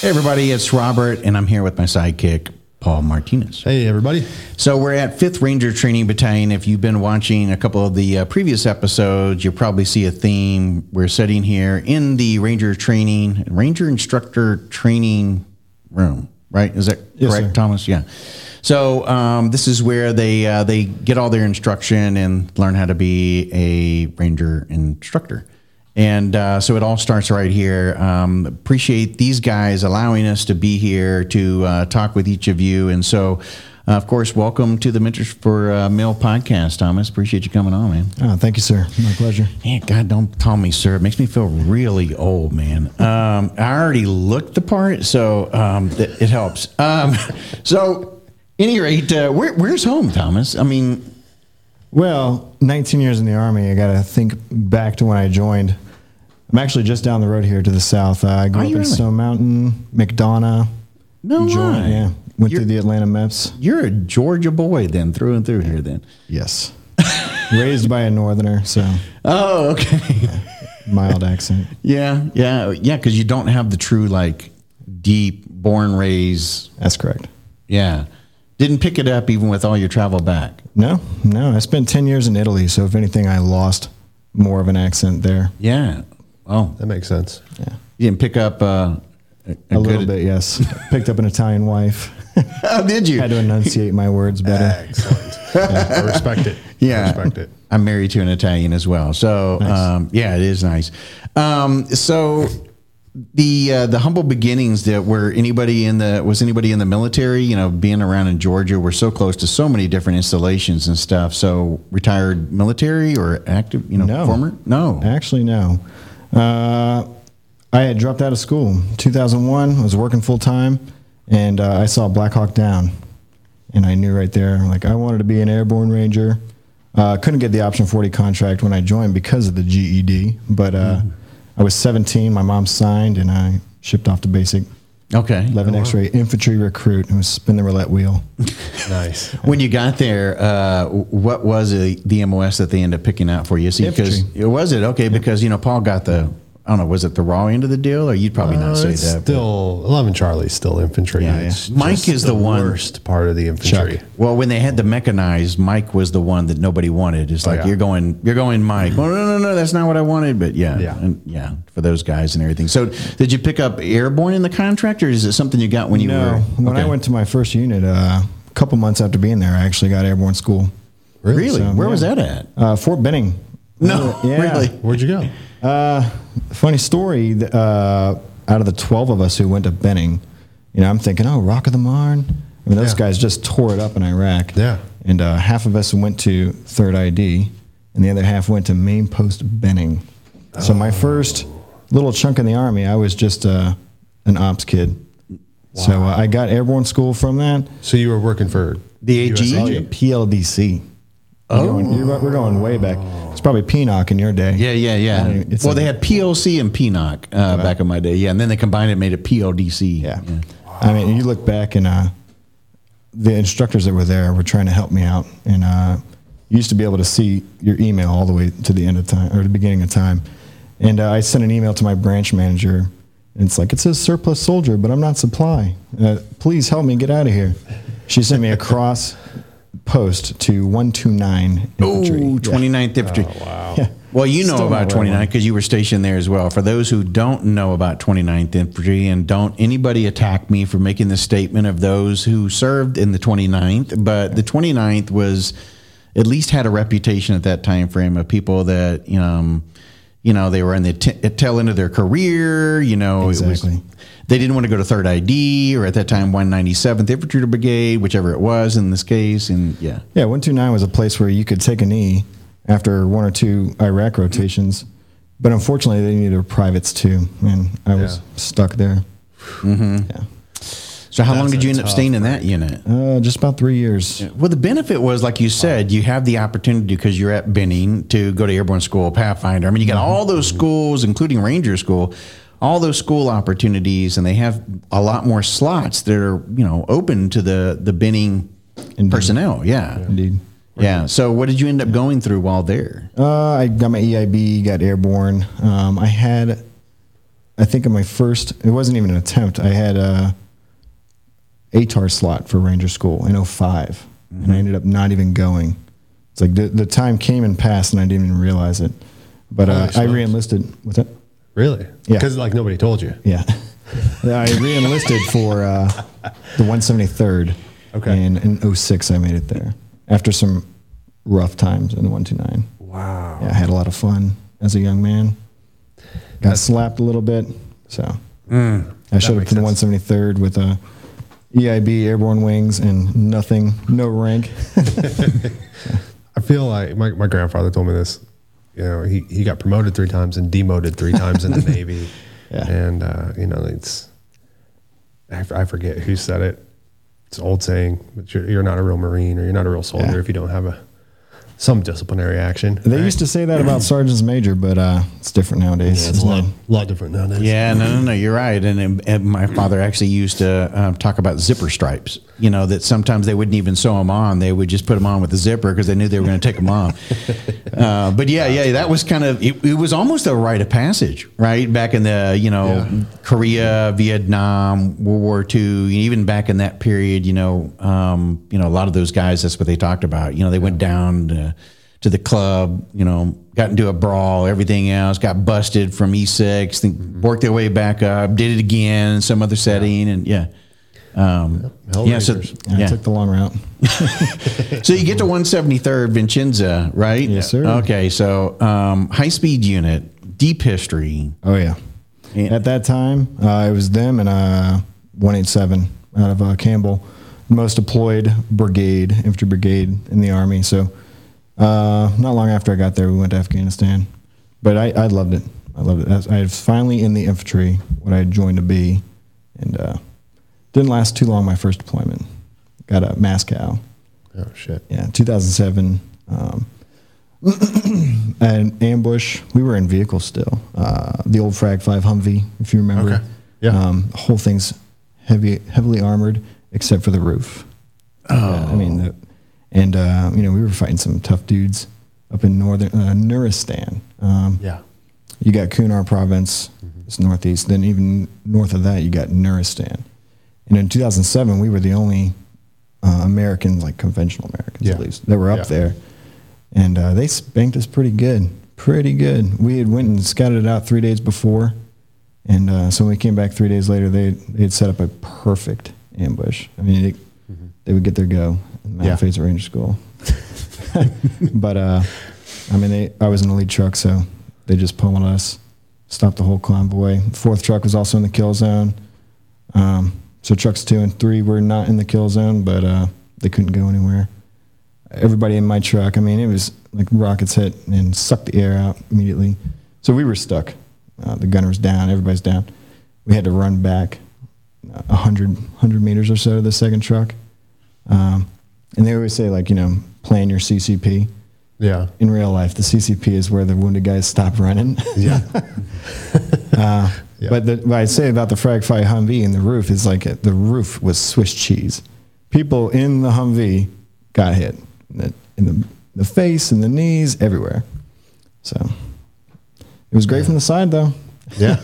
Hey, everybody, it's Robert, and I'm here with my sidekick, Paul Martinez. Hey, everybody. So we're at 5th Ranger Training Battalion. If you've been watching a couple of the previous episodes, you'll probably see a theme. We're sitting here in the Ranger Instructor Training Room, right? Is that correct, yes, Thomas? Yeah. So this is where they get all their instruction and learn how to be a Ranger instructor. And so it all starts right here. Appreciate these guys allowing us to be here to talk with each of you. And so, of course, welcome to the Mentors for Mill podcast, Thomas. Appreciate you coming on, man. Oh, thank you, sir. My pleasure. Man, God, don't call me sir. It makes me feel really old, man. I already looked the part, so it helps. So, at any rate, where's home, Thomas? I mean... Well, 19 years in the Army, I got to think back to when I joined. I'm actually just down the road here to the south. I grew up in Stone Mountain, McDonough. No lie. Yeah. Went through the Atlanta Mets. You're a Georgia boy then, through and through here then. Yes. Raised by a northerner, so. Oh, okay. Mild accent. Yeah, because you don't have the true, like, deep, born, raised. That's correct. Yeah. Didn't pick it up even with all your travel back. No. I spent 10 years in Italy, so if anything, I lost more of an accent there. Yeah. Oh. That makes sense. Yeah. You didn't pick up a little bit, yes. Picked up an Italian wife. Oh, did you? Had to enunciate my words better. Excellent. Yeah. I respect it. Yeah. I respect it. I'm married to an Italian as well. So, nice. Yeah, it is nice. So... The humble beginnings that was anybody in the military, you know, being around in Georgia, we're so close to so many different installations and stuff. So retired military or active, you know, no. Former? No. Actually, no. I had dropped out of school. 2001, I was working full time, and I saw Black Hawk Down. And I knew right there, like, I wanted to be an airborne ranger. Couldn't get the Option 40 contract when I joined because of the GED, but... I was 17, my mom signed, and I shipped off to basic. Okay. 11 X-ray infantry recruit, and spin the roulette wheel. Nice. When you got there, what was the MOS that they ended up picking out for you? See, infantry. Was it? Okay, yeah. Because, you know, Paul got the, I don't know, was it the raw end of the deal? Or you'd probably not say it's that. Still, 11 Charlie's still infantry. Yeah, it's Mike is the one. Worst part of the infantry. Chuck. Well, when they had the mechanized, Mike was the one that nobody wanted. It's like, you're going, Mike. Well, no, that's not what I wanted. But yeah, for those guys and everything. So did you pick up airborne in the contract, or is it something you got when you were? When I went to my first unit, a couple months after being there, I actually got airborne school. Really? So, where was that at? Fort Benning. No, really? Where'd you go? Funny story, out of the 12 of us who went to Benning, you know, I'm thinking, oh, Rock of the Marne. I mean, those guys just tore it up in Iraq. Yeah. And half of us went to 3rd ID, and the other half went to Main Post Benning. Oh. So my first little chunk in the Army, I was just an ops kid. Wow. So I got airborne school from that. So you were working for the AG? PLDC. Oh, we're going way back. It's probably PNOC in your day. Yeah. I mean, they had POC and PNOC back in my day. Yeah, and then they combined it and made it PODC. Yeah. Wow. I mean, you look back and the instructors that were there were trying to help me out. And you used to be able to see your email all the way to the end of time or the beginning of time. And I sent an email to my branch manager. And it's like, it says surplus soldier, but I'm not supply. Please help me get out of here. She sent me a cross... post to 129th Infantry. Oh, 29th Infantry. Oh, wow. Yeah. Well, you know about 29th because you were stationed there as well. For those who don't know about 29th Infantry, and don't anybody attack me for making the statement of those who served in the 29th, but the 29th was at least had a reputation at that time frame of people that, you know, they were in the tail end of their career, you know. Exactly. They didn't want to go to 3rd ID or at that time 197th Infantry Brigade, whichever it was in this case. And yeah. Yeah, 129 was a place where you could take a knee after one or two Iraq rotations. But unfortunately, they needed privates too. And I was stuck there. Mm-hmm. Yeah. So how long did you end up staying in that unit? Just about 3 years. Yeah. Well, the benefit was, like you said, you have the opportunity because you're at Benning to go to airborne school, Pathfinder. I mean, you got all those schools, including Ranger School, all those school opportunities, and they have a lot more slots that are, you know, open to the Benning personnel. Yeah. Indeed. Yeah. So what did you end up going through while there? I got my EIB, got airborne. I had I think in my first, it wasn't even an attempt, I had a ATAR slot for Ranger School in 2005, mm-hmm. and I ended up not even going. It's like the time came and passed, and I didn't even realize it. But I re-enlisted. What's that? Really? Yeah. Because like nobody told you. Yeah. I re-enlisted for the 173rd. Okay. And in 2006, I made it there after some rough times in the 129. Wow. Yeah, I had a lot of fun as a young man. Got slapped a little bit, so I showed up to the 173rd with a EIB airborne wings and nothing, no rank. I feel like my grandfather told me this. You know, he got promoted 3 times and demoted 3 times in the Navy. Yeah. And you know, it's I forget who said it. It's an old saying, but you're not a real Marine or you're not a real soldier if you don't have some disciplinary action. They used to say that about sergeants major, but it's different nowadays. Yeah, it's a lot different nowadays. Yeah, no, you're right. And my father actually used to talk about zipper stripes, you know, that sometimes they wouldn't even sew them on. They would just put them on with the zipper because they knew they were going to take them off. But yeah, that was kind of, it was almost a rite of passage, right? Back in the, you know, Korea, Vietnam, World War II, even back in that period, you know, a lot of those guys, that's what they talked about. You know, they went down to the club, you know, got into a brawl, everything else, got busted from E6, worked their way back up, did it again in some other setting, and I took the long route. So you get to 173rd Vicenza, right? Yes, sir. Okay, so high-speed unit, deep history. Oh, yeah. And at that time, it was them and 187 out of Campbell, most deployed brigade, infantry brigade in the Army, so... not long after I got there, we went to Afghanistan, but I loved it. I was finally in the infantry, what I had joined to be, and didn't last too long. My first deployment, got a Moscow. Oh shit! Yeah, 2007. An ambush. We were in vehicle still. The old Frag 5 Humvee, if you remember. Okay. Yeah. The whole thing's heavily armored except for the roof. Oh. Yeah, I mean. And, you know, we were fighting some tough dudes up in northern Nuristan. You got Kunar province, it's northeast. Then even north of that, you got Nuristan. And in 2007, we were the only Americans, like conventional Americans at least, that were up there. And they spanked us pretty good. We had went and scouted it out 3 days before. And so when we came back 3 days later, they had set up a perfect ambush. I mean, they would get their go. Phase of Ranger School. But, I mean, I was in the lead truck, so they just pummeled us, stopped the whole convoy. The 4th truck was also in the kill zone. So trucks 2 and 3 were not in the kill zone, but they couldn't go anywhere. Everybody in my truck, I mean, it was like rockets hit and sucked the air out immediately. So we were stuck. The gunner was down. Everybody's down. We had to run back 100 meters or so to the 2nd truck. And they always say, like, you know, plan your CCP. Yeah. In real life, the CCP is where the wounded guys stop running. Yeah. But what I say about the Frag 5 Humvee and the roof is like the roof was Swiss cheese. People in the Humvee got hit in the face and the knees, everywhere. So it was great from the side, though. Yeah.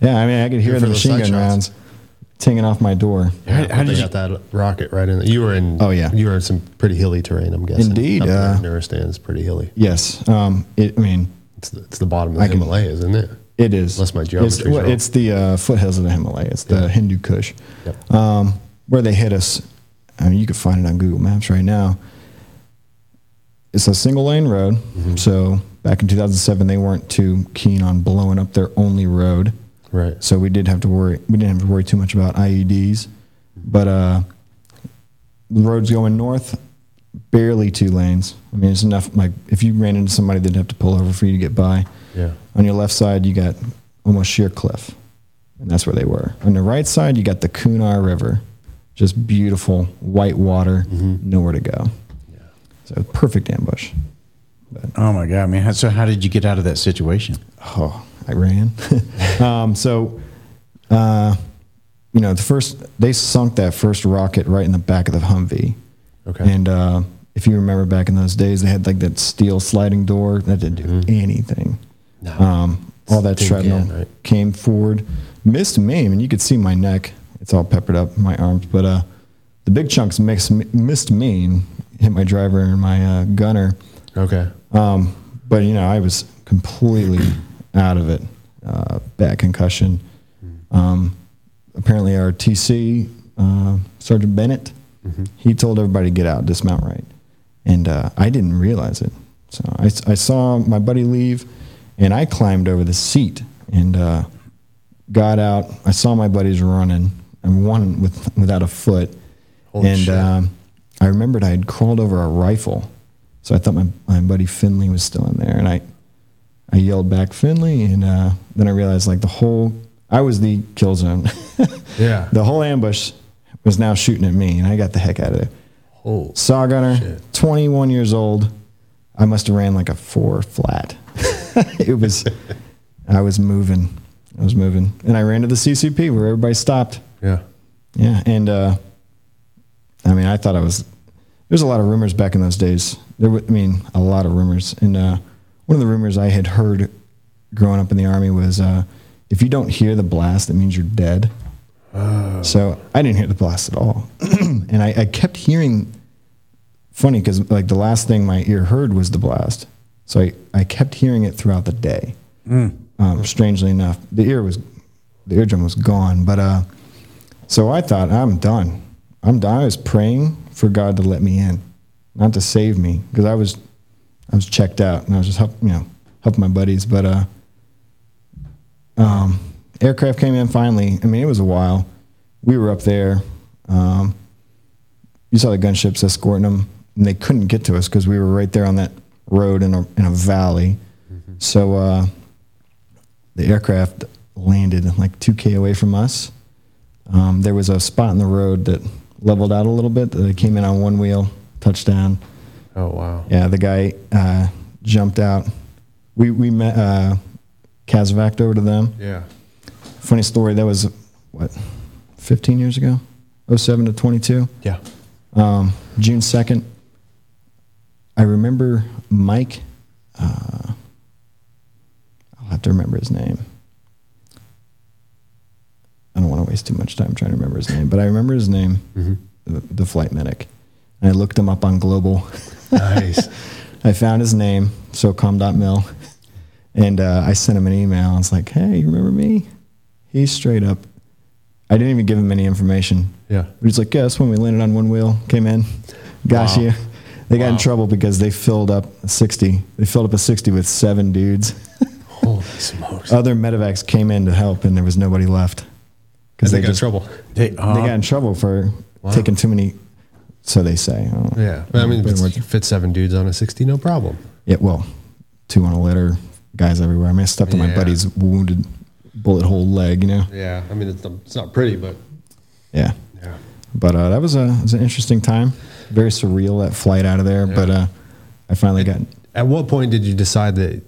Yeah. I mean, I could hear the machine gun rounds tinging off my door. Yeah, how did you got that rocket right in? You were in. Oh yeah, you were in some pretty hilly terrain. I'm guessing. Indeed, Nuristan is pretty hilly. Yes, I mean, it's the bottom of the Himalayas, isn't it? It is. Unless my geometry. It's the foothills of the Himalayas, the Hindu Kush, where they hit us. I mean, you can find it on Google Maps right now. It's a single lane road. Mm-hmm. So back in 2007, they weren't too keen on blowing up their only road. Right. So we didn't have to worry too much about IEDs, but the road's going north, barely 2 lanes. I mean, it's enough. Like if you ran into somebody, they'd have to pull over for you to get by. Yeah. On your left side, you got almost sheer cliff, and that's where they were. On the right side, you got the Kunar River, just beautiful white water, nowhere to go. Yeah. So perfect ambush. But, oh my God, man! So how did you get out of that situation? Oh. I ran. You know, they sunk that first rocket right in the back of the Humvee. Okay. And if you remember back in those days, they had like that steel sliding door that didn't do anything. No. all that shrapnel came forward, missed me. I mean, you could see my neck; it's all peppered up, my arms. But the big chunks missed me and hit my driver and my gunner. Okay. But you know, I was completely out of it. Back concussion. Apparently, our TC Sergeant Bennett, he told everybody to get out, dismount right, and I didn't realize it. So I saw my buddy leave, and I climbed over the seat and got out. I saw my buddies running, and one without a foot. Holy shit. I remembered I had crawled over a rifle, so I thought my buddy Finley was still in there, and I yelled back, Finley, and then I realized I was the kill zone. Yeah. The whole ambush was now shooting at me, and I got the heck out of there. Oh, saw gunner, shit. 21 years old. I must have ran like a 4 flat. I was moving. And I ran to the CCP where everybody stopped. Yeah. Yeah. And I mean, I thought there was a lot of rumors back in those days. A lot of rumors. And one of the rumors I had heard growing up in the Army was if you don't hear the blast, that means you're dead. Oh. So I didn't hear the blast at all. And I kept hearing, funny, because like the last thing my ear heard was the blast. So I kept hearing it throughout the day. Strangely enough, the eardrum was gone. But so I thought, I'm done. I was praying for God to let me in, not to save me, because I was checked out, and I was just helping my buddies. But aircraft came in finally. I mean, it was a while. We were up there. You saw the gunships escorting them, and they couldn't get to us because we were right there on that road in a valley. Mm-hmm. So the aircraft landed like 2K away from us. There was a spot in the road that leveled out a little bit. They came in on one wheel, touchdown. Oh, wow. Yeah, the guy jumped out. We met Kazovac over to them. Yeah. Funny story, that was, 15 years ago? 07 to 22? Yeah. June 2nd. I remember Mike, I'll have to remember his name. I don't want to waste too much time trying to remember his name, but I remember his name, the flight medic. And I looked him up on Global. Nice. I found his name, SOCOM.mil, and I sent him an email. I was like, hey, you remember me? He straight up, I didn't even give him any information. Yeah. But he's like, yeah, that's when we landed on one wheel, came in, got you. They got in trouble because they filled up a 60. They filled up a 60 with 7 dudes. Holy smokes. Other medevacs came in to help, and there was nobody left. Because they got in trouble. They got in trouble for taking too many, so they say. Yeah. But I mean, if you fit 7 dudes on a 60, no problem. Yeah, well, 2 on a litter, guys everywhere. I mean, I stepped on my buddy's wounded bullet hole leg, you know? Yeah. I mean, it's not pretty, but... Yeah. Yeah. But that was an interesting time. Very surreal, that flight out of there. Yeah. But I finally got... At what point did you decide that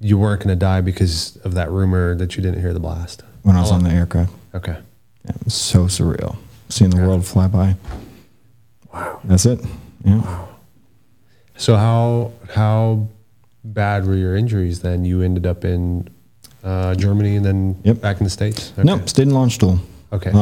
you weren't going to die because of that rumor that you didn't hear the blast? When I was on the aircraft. Okay. Yeah, it was so surreal. Seeing the world fly by. Wow. That's it. Yeah. Wow. So how bad were your injuries then? You ended up in Germany and then back in the States? Okay. Nope, stayed in Landstuhl. Okay.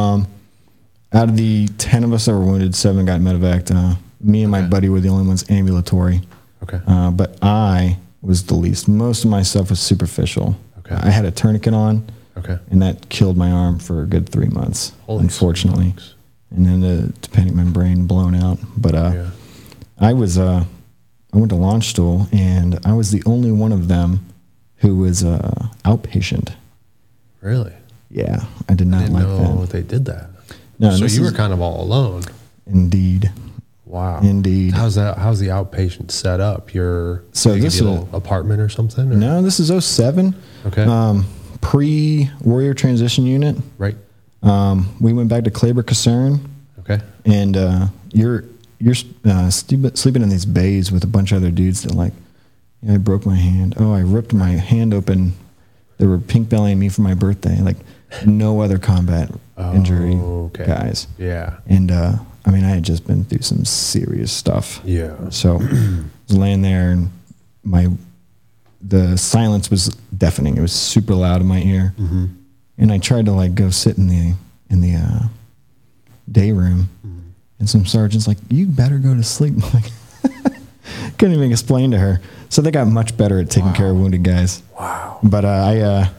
Out of the 10 of us that were wounded, 7 got medevaced. Me and my buddy were the only ones ambulatory. Okay. But I was the least. Most of my stuff was superficial. Okay. I had a tourniquet on. Okay. And that killed my arm for a good 3 months, unfortunately. Smokes. And then the tympanic membrane blown out. But I went to Landstuhl, and I was the only one of them who was outpatient. Really? Yeah. I did not like that. I didn't know they did that. No, so you were kind of all alone. Indeed. Wow. Indeed. How's the outpatient set up? This is an apartment or something? Or? No, this is 07. Okay. Pre-Warrior Transition Unit. Right. We went back to Kleber Kaserne. Okay. And you're sleeping in these bays with a bunch of other dudes that I broke my hand. Oh, I ripped my hand open. They were pink-bellying me for my birthday. Like, no other combat injury guys. Yeah. And, I mean, I had just been through some serious stuff. Yeah. So I was laying there, and my the silence was deafening. It was super loud in my ear. Mm-hmm. And I tried to like go sit in the day room. Mm-hmm. And some sergeant's like, you better go to sleep. I'm like, couldn't even explain to her. So they got much better at taking care of wounded guys. Wow. But I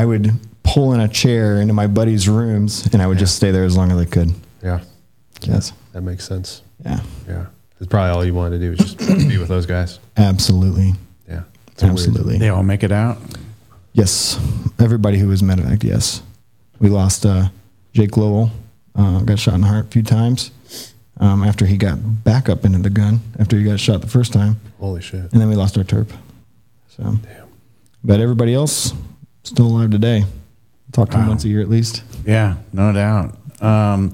would pull in a chair into my buddies' rooms, and I would just stay there as long as I could. Yeah. Yes. That makes sense. Yeah. Yeah. It's probably all you wanted to do is just be with those guys. Absolutely. Yeah. It's absolutely. They all make it out? Yes. Everybody who was medevaced, yes. We lost Jake Lowell. Got shot in the heart a few times. After he got back up into the gun, after he got shot the first time. Holy shit. And then we lost our terp. So, damn. But everybody else still alive today. Talk to him once a year at least. Yeah, no doubt.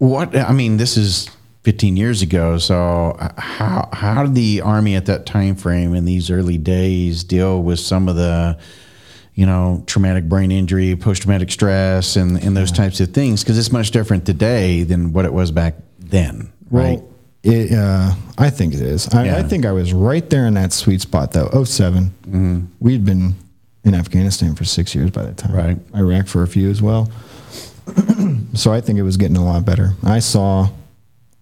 This is 15 years ago. So how did the Army at that time frame in these early days deal with some of the, traumatic brain injury, post-traumatic stress, and those types of things? Because it's much different today than what it was back then, right? Well, I think it is. I think I was right there in that sweet spot, though. 2007, mm-hmm. We'd been in Afghanistan for 6 years by that time. Right. Iraq for a few as well. So I think it was getting a lot better. I saw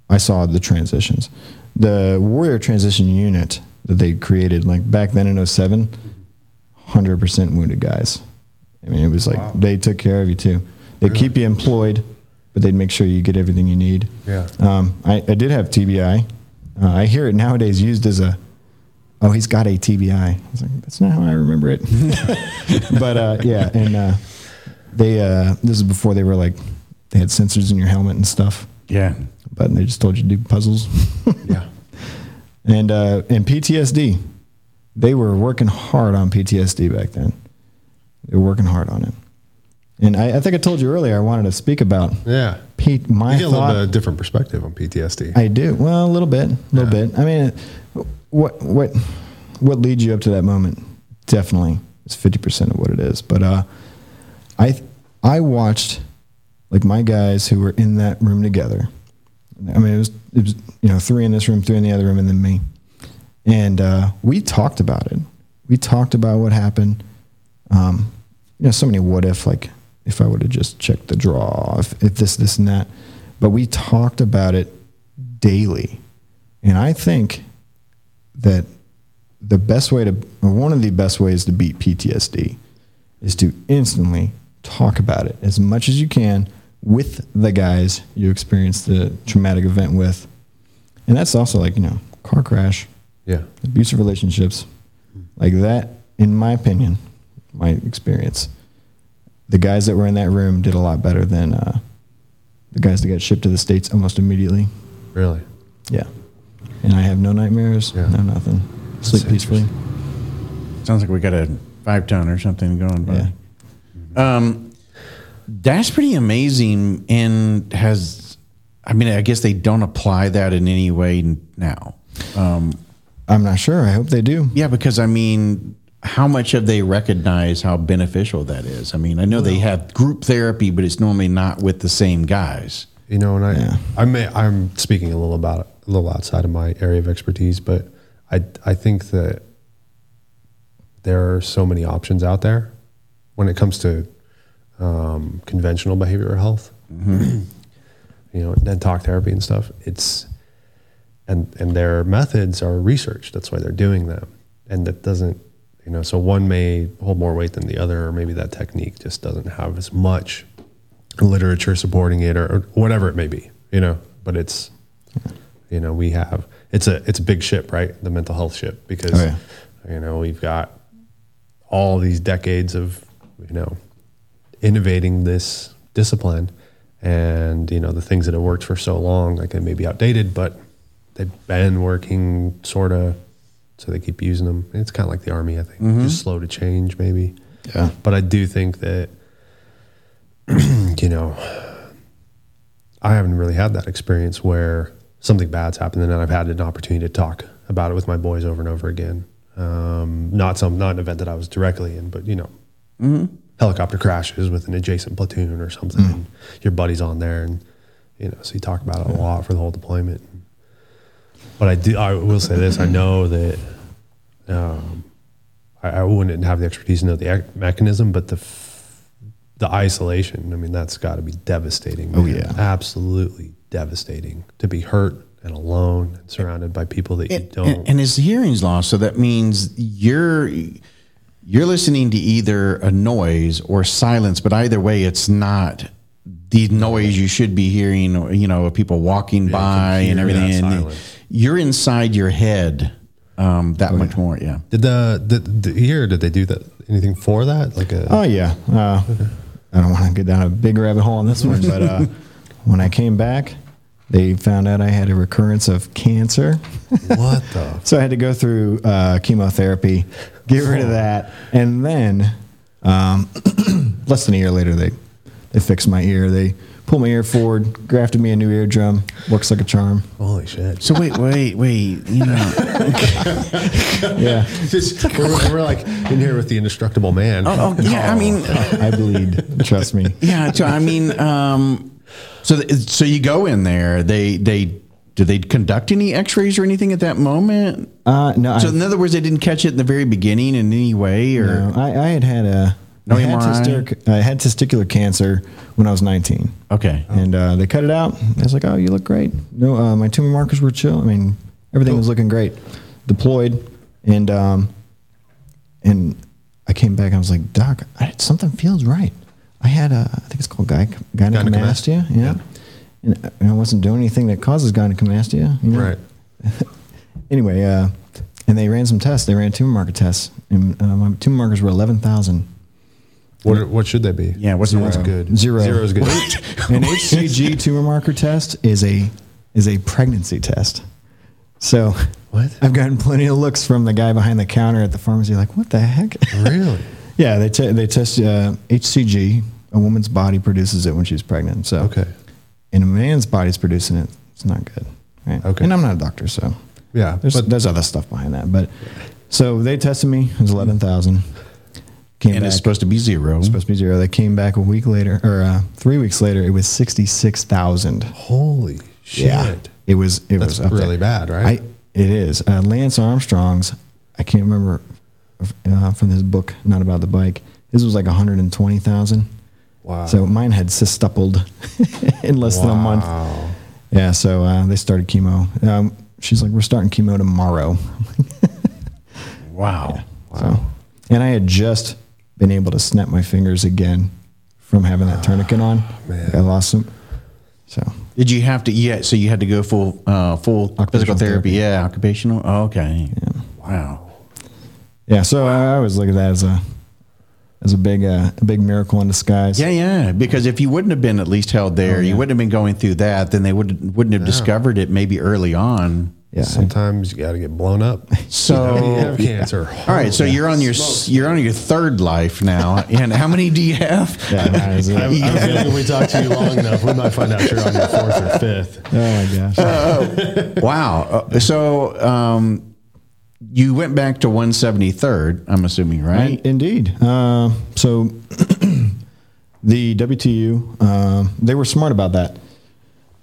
the transitions. The Warrior Transition Unit that they created, like back then in 2007, 100% wounded guys. I mean, it was like they took care of you too. They'd keep you employed, but they'd make sure you get everything you need. Yeah. I did have TBI. I hear it nowadays used as he's got a TBI. I was like, that's not how I remember it. But this is before they were like, they had sensors in your helmet and stuff. Yeah. But they just told you to do puzzles. Yeah. And PTSD. They were working hard on PTSD back then. They were working hard on it. And I think I told you earlier I wanted to speak about my thought. You get a little bit of a different perspective on PTSD. I do. Well, a little bit. I mean, what leads you up to that moment? Definitely, it's 50% of what it is. But I watched like my guys who were in that room together. I mean, it was three in this room, three in the other room, and then me. And we talked about it. We talked about what happened. So many what if, like if I would have just checked the draw, if this, this, and that. But we talked about it daily. And I think that one of the best ways to beat PTSD is to instantly talk about it as much as you can with the guys you experienced the traumatic event with. And that's also like, car crash. Yeah. Abusive relationships. Like that, in my opinion, my experience, the guys that were in that room did a lot better than the guys that got shipped to the States almost immediately. Really? Yeah. And I have no nightmares, no nothing. Sleep peacefully. Sounds like we got a 5-ton or something going. By. Yeah. That's pretty amazing and I guess they don't apply that in any way now. I'm not sure. I hope they do. Yeah, because, how much have they recognized how beneficial that is? I know they have group therapy, but it's normally not with the same guys. I'm speaking a little outside of my area of expertise, but I think that there are so many options out there when it comes to conventional behavioral health, mm-hmm. Dead talk therapy and stuff. And their methods are researched. That's why they're doing them. And that doesn't, so one may hold more weight than the other, or maybe that technique just doesn't have as much literature supporting it or whatever it may be, but it's, it's a big ship, right? The mental health ship, because, we've got all these decades of, innovating this discipline and, the things that have worked for so long, like they may be outdated, but they've been working sort of, so they keep using them. It's kind of like the Army, I think. Mm-hmm. Just slow to change, maybe. Yeah. But I do think that, I haven't really had that experience where something bad's happened and then I've had an opportunity to talk about it with my boys over and over again. Not an event that I was directly in, but, mm-hmm. helicopter crashes with an adjacent platoon or something. Mm-hmm. And your buddy's on there and, so you talk about it a lot for the whole deployment. But I will say this, I know that I wouldn't have the expertise to know the mechanism, but the isolation, I mean, that's got to be devastating. Man. Oh, yeah. Absolutely devastating to be hurt and alone and surrounded by people that you don't. And his hearing's lost, so that means you're listening to either a noise or silence, but either way, it's not the noise you should be hearing, you know, people walking by and everything. And you're inside your head. Much more, yeah. Did the year, did they do that? Anything for that? I don't want to get down a big rabbit hole on this one, but when I came back, they found out I had a recurrence of cancer. What the? So I had to go through chemotherapy, get rid of that, and then less than a year later, they fixed my ear. They pulled my ear forward, grafted me a new eardrum. Works like a charm. Holy shit! So wait. You know, yeah. Just, we're like in here with the indestructible man. Oh yeah. I mean, I bleed. Trust me. Yeah. So I mean, so you go in there. They did they conduct any X-rays or anything at that moment? No. So in other words, they didn't catch it in the very beginning in any way, or no, I had a. I had testicular cancer when I was 19. Okay. And they cut it out. I was like, oh, you look great. No, my tumor markers were chill. I mean, everything was looking great. Deployed. And I came back. I was like, Doc, something feels right. I had I think it's called gynecomastia. Yeah. And I wasn't doing anything that causes gynecomastia. You know? Right. Anyway, and they ran some tests. They ran tumor marker tests. And my tumor markers were 11,000. What should they be? Yeah, what's good? Zero is good. An HCG tumor marker test is a pregnancy test. So what? I've gotten plenty of looks from the guy behind the counter at the pharmacy. Like, what the heck? Really? Yeah, they test HCG. A woman's body produces it when she's pregnant. So okay, and a man's body's producing it. It's not good. Right? Okay. And I'm not a doctor, so yeah, there's other stuff behind that. But so they tested me. It was 11,000. It's supposed to be zero. It's supposed to be zero. They came back a week later, or 3 weeks later. It was 66,000. Holy shit! Yeah, it was really bad, right? It is. Lance Armstrong's. I can't remember from this book, Not About the Bike. This was like 120,000. Wow. So mine had cystupled in less than a month. Yeah. So they started chemo. She's like, we're starting chemo tomorrow. Wow. Yeah, wow. So, and I had just been able to snap my fingers again from having that tourniquet on. Man. I lost them. So did you have to? Yeah. So you had to go full physical therapy. Yeah. Occupational. Oh, okay. Yeah. Wow. Yeah. So I always look at that as a big miracle in disguise. Yeah. Yeah. Because if you wouldn't have been at least held there, you wouldn't have been going through that. Then they wouldn't have discovered it maybe early on. Yeah. Sometimes you got to get blown up. So you have cancer. All right. So you're on your third life now. And how many do you have? Yeah, I'm feeling if we talk to you long enough, we might find out you're on your fourth or fifth. Oh my gosh. Wow. So you went back to 173rd. I'm assuming, right? Indeed. So the WTU, they were smart about that.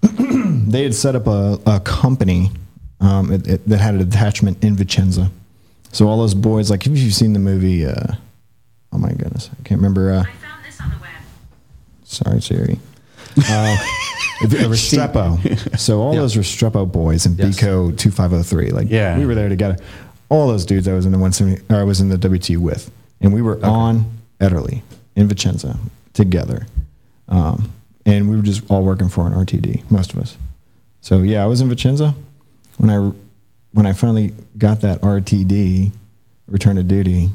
They had set up a company. That had a detachment in Vicenza. So all those boys, like, if you've seen the movie, oh my goodness, I can't remember. I found this on the web. Sorry, Siri. Restrepo. So all those Restrepo boys in BCO 2503, we were there together. All those dudes I was in the 170, or I was in the WTU with, and we were on Ederle in Vicenza together, and we were just all working for an RTD, most of us. So yeah, I was in Vicenza. When I finally got that RTD, return to duty,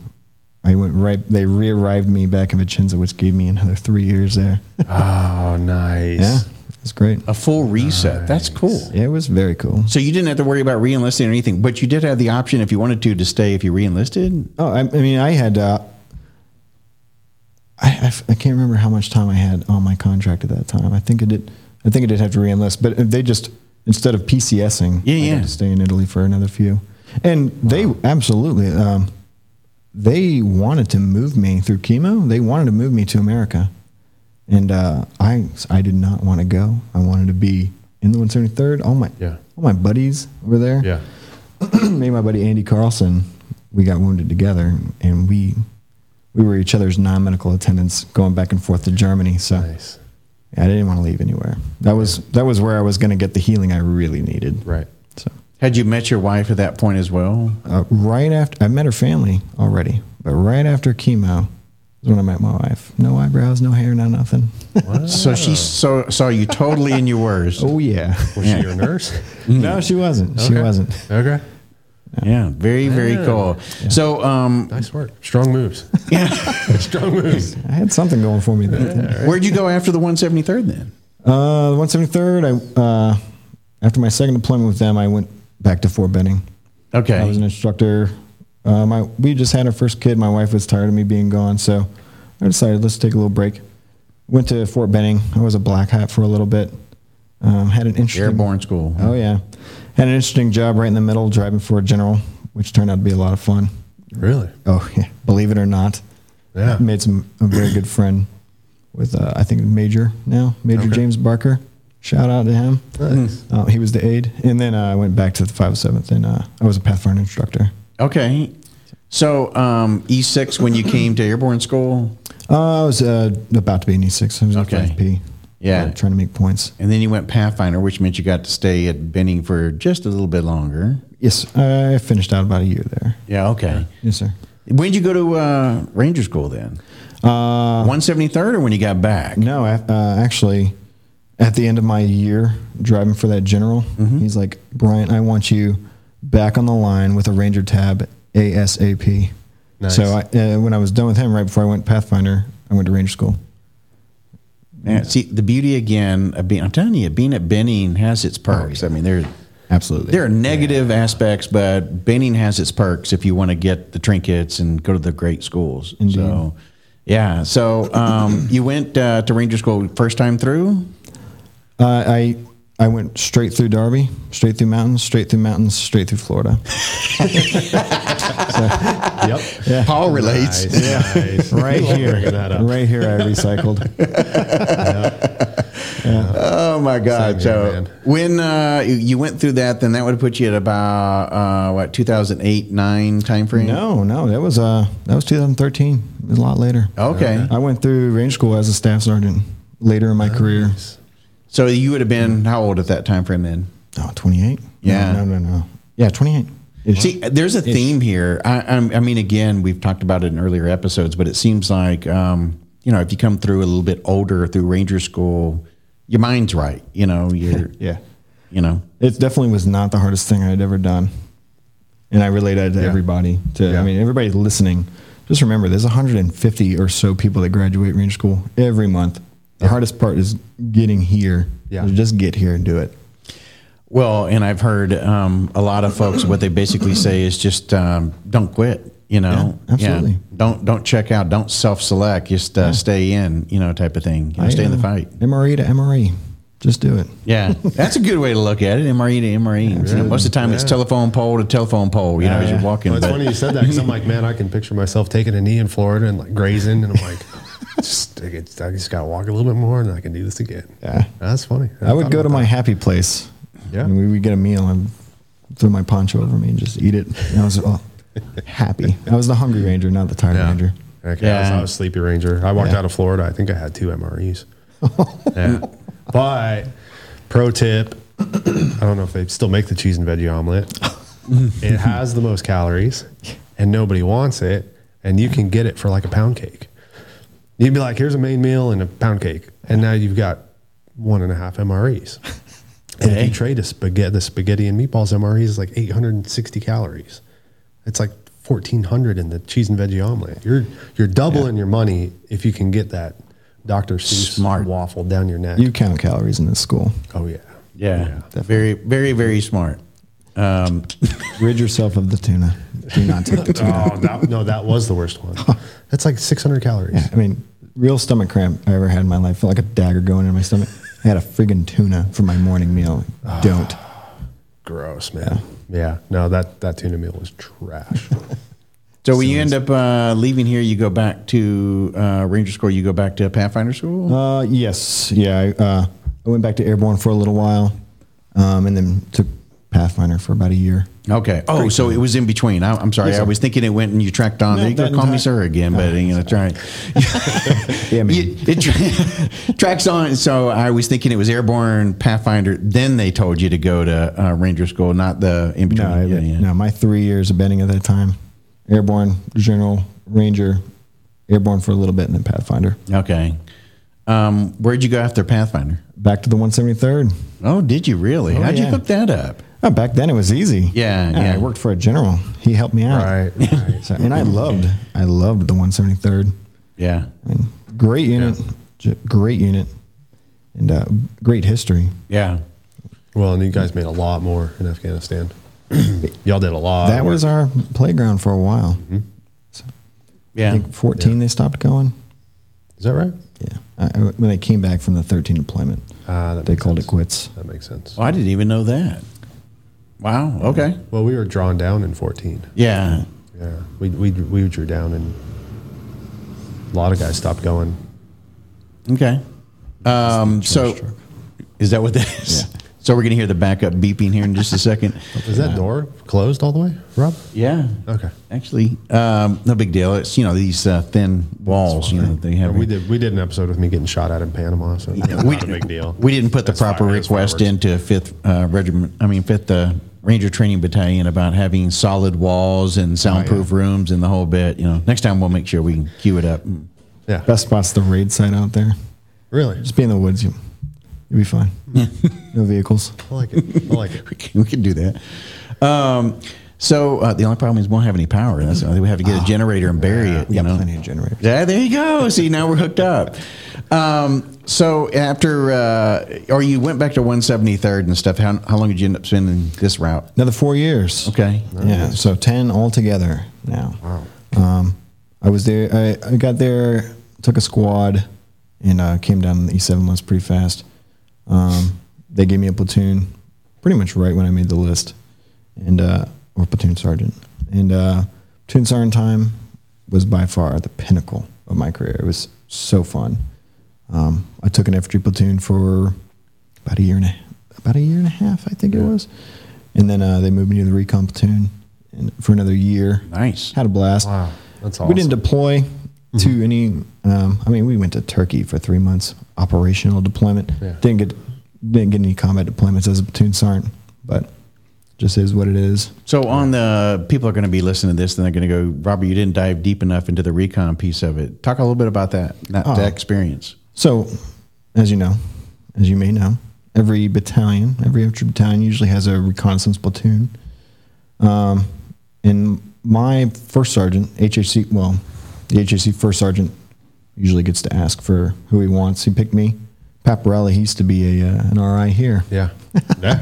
I went they re-arrived me back in Vicenza, which gave me another 3 years there. Oh, nice. Yeah, it's great. A full reset. Nice. That's cool. Yeah, it was very cool. So you didn't have to worry about re-enlisting or anything, but you did have the option if you wanted to stay if you re-enlisted? Oh, I mean, I had, I can't remember how much time I had on my contract at that time. I think it did have to re-enlist, but they just... Instead of PCSing, I had to stay in Italy for another few. And they absolutely, they wanted to move me through chemo. They wanted to move me to America. And I did not want to go. I wanted to be in the 173rd. All my buddies were there. Yeah. Maybe my buddy Andy Carlson we got wounded together, and we were each other's non-medical attendants going back and forth to Germany. So nice. I didn't want to leave anywhere. That was where I was going to get the healing I really needed. Right. So had you met your wife at that point as well? Right after I met her family already, but right after chemo is when I met my wife. No eyebrows, no hair, no nothing. Wow. So she saw you totally in your worst. Oh yeah. Was she your nurse? No, she wasn't. Okay. She wasn't. Okay. Yeah, very, very cool. Yeah. So, nice work. Strong moves. Yeah. Strong moves. I had something going for me there. Yeah, right. Where'd you go after the 173rd then? The 173rd, after my second deployment with them, I went back to Fort Benning. Okay. I was an instructor. We just had our first kid. My wife was tired of me being gone, so I decided let's take a little break. Went to Fort Benning. I was a black hat for a little bit. Had an interesting airborne school. Oh yeah, had an interesting job right in the middle, driving for a general, which turned out to be a lot of fun. Really? Oh yeah, believe it or not. Yeah. Made a very good friend with I think Major now, Major okay. James Barker. Shout out to him. Nice. He was the aide, and then I went back to the 507th, and I was a Pathfinder instructor. Okay, so E6 when you came to airborne school. I was about to be an E6. I was okay. An 5P. Yeah, trying to make points. And then you went Pathfinder, which meant you got to stay at Benning for just a little bit longer. Yes, I finished out about a year there. Yeah, okay. Yes, sir. When did you go to Ranger School then? 173rd or when you got back? No, actually, at the end of my year driving for that general, mm-hmm. He's like, Brian, I want you back on the line with a Ranger tab ASAP. Nice. So when I was done with him, right before I went Pathfinder, I went to Ranger School. Yeah. See, the beauty again of being, I'm telling you, being at Benning has its perks. Oh, yeah. I mean, there are negative aspects, but Benning has its perks if you want to get the trinkets and go to the great schools. Indeed. So, yeah. So you went to Ranger School first time through? I went straight through Darby, straight through mountains, straight through Florida. So, yep. Yeah. Paul relates. Nice, yeah. Nice. Right here I recycled. Yeah. Yeah. Oh, my God. So when you went through that, then that would have put you at about, 2008-9 time frame? No. That was 2013. It was a lot later. Okay. I went through Ranger School as a staff sergeant later in my career. So you would have been how old at that time frame then? Oh, 28. Yeah. No. Yeah, 28. See, there's a theme here. I mean, again, we've talked about it in earlier episodes, but it seems like, if you come through a little bit older through Ranger School, your mind's right. Yeah. It definitely was not the hardest thing I had ever done. And I relate that to everybody. I mean, everybody listening, just remember there's 150 or so people that graduate Ranger School every month. The hardest part is getting here. Yeah. Just get here and do it. Well, and I've heard a lot of folks, what they basically say is just don't quit, Yeah, absolutely. Yeah. Don't check out. Don't self-select. Just stay in, type of thing. Stay in the fight. MRE to MRE. Just do it. Yeah. That's a good way to look at it. MRE to MRE. Yeah, most of the time it's telephone pole to telephone pole, as you're walking. Well, it's funny you said that because I'm like, man, I can picture myself taking a knee in Florida and like grazing. And I'm like... I just gotta walk a little bit more, and I can do this again. Yeah, that's funny. I would go to my happy place. Yeah, and we would get a meal and throw my poncho over me and just eat it. And I was happy. I was the hungry ranger, not the tired ranger. Okay, yeah. I was a sleepy ranger. I walked out of Florida. I think I had 2 MREs. Yeah, but pro tip: I don't know if they still make the cheese and veggie omelet. It has the most calories, and nobody wants it. And you can get it for like a pound cake. You'd be like, here's a main meal and a pound cake. And now you've got 1.5 MREs. And if you trade the spaghetti and meatballs MREs is like 860 calories. It's like 1,400 in the cheese and veggie omelet. You're doubling your money if you can get that Dr. Seuss waffle down your neck. You count calories in this school. Oh, yeah. Yeah. Very, very, very smart. Rid yourself of the tuna. Do not take the tuna. That was the worst one. That's like 600 calories. Yeah, I mean, real stomach cramp I ever had in my life. Felt like a dagger going in my stomach. I had a friggin' tuna for my morning meal. Don't. Gross, man. Yeah. No, that tuna meal was trash. So when you end up leaving here, you go back to Ranger School. You go back to Pathfinder School? Yes. Yeah. I went back to Airborne for a little while, and then took Pathfinder for about a year. Okay. Oh, so it was in between. I'm sorry. Yes, I was thinking it went and you tracked on. No, you could call me sir again, but that's right. Yeah, it tracks on. So I was thinking it was airborne Pathfinder. Then they told you to go to Ranger School, not the in between. No, no, my 3 years of Benning at that time, airborne, general, Ranger, airborne for a little bit, and then Pathfinder. Okay. Where'd you go after Pathfinder? Back to the 173rd. Oh, did you really? Oh, how'd you hook that up? Oh, back then it was easy. Yeah. I worked for a general. He helped me out. Right. So, and I loved the 173rd. Yeah. I mean, great unit. Yeah. Great unit. And great history. Yeah. Well, and you guys made a lot more in Afghanistan. Y'all did a lot. That was our playground for a while. Mm-hmm. So, yeah. I think 14 they stopped going. Is that right? Yeah. When they came back from the 13 deployment, they called it quits. That makes sense. Well, I didn't even know that. Wow. Okay. Well, we were drawn down in 14. Yeah. Yeah. We drew down, and a lot of guys stopped going. Okay. So, is that what that is? Yeah. So we're gonna hear the backup beeping here in just a second. Is that door closed all the way, Rob? Yeah. Okay. Actually, no big deal. It's these thin walls. They have. We did an episode with me getting shot at in Panama, so that's not a big deal. We didn't put the proper request into 5th Ranger Training Battalion about having solid walls and soundproof rooms and the whole bit. Next time we'll make sure we can queue it up. Yeah. Best spot's the raid site out there. Really? Just be in the woods. It'll be fine. Yeah. No vehicles. I like it. We can do that. So the only problem is we won't have any power. That's why we have to get a generator and bury it. We got plenty of generators. Yeah, there you go. See, now we're hooked up. So after, or you went back to 173rd and stuff. How long did you end up spending this route? Another 4 years. Okay. Nice. Yeah. So 10 altogether now. Wow. I was there. I got there, took a squad, and came down the E7 months pretty fast. They gave me a platoon pretty much right when I made the list, and or platoon sergeant, and platoon sergeant time was by far the pinnacle of my career. It was so fun. I took an infantry platoon for about a year and a half, I think it was, and then they moved me to the recon platoon for another year. Nice. Had a blast. Wow, that's awesome. We didn't deploy to any, we went to Turkey for 3 months, operational deployment. Yeah. Didn't get any combat deployments as a platoon sergeant, but just is what it is. So on the, people are going to be listening to this, and they're going to go, Robert, you didn't dive deep enough into the recon piece of it. Talk a little bit about that experience. So, as you may know, every infantry battalion usually has a reconnaissance platoon. And my first sergeant, the HAC first sergeant usually gets to ask for who he wants. He picked me. Paparella, he used to be an RI here. Yeah.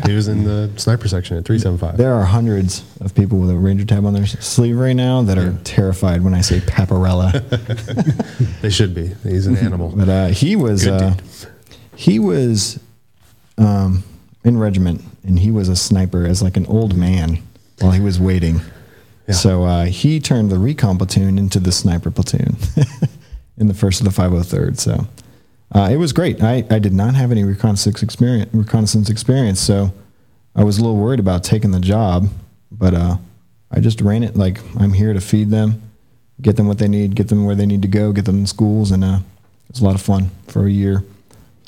He was in the sniper section at 375. There are hundreds of people with a Ranger tab on their sleeve right now that are terrified when I say Paparella. They should be. He's an animal. But he was in regiment, and he was a sniper as like an old man while he was waiting. Yeah. So he turned the recon platoon into the sniper platoon in the first of the 503rd. So it was great. I did not have any reconnaissance experience, so I was a little worried about taking the job. But I just ran it like I'm here to feed them, get them what they need, get them where they need to go, get them in schools, and it was a lot of fun for a year.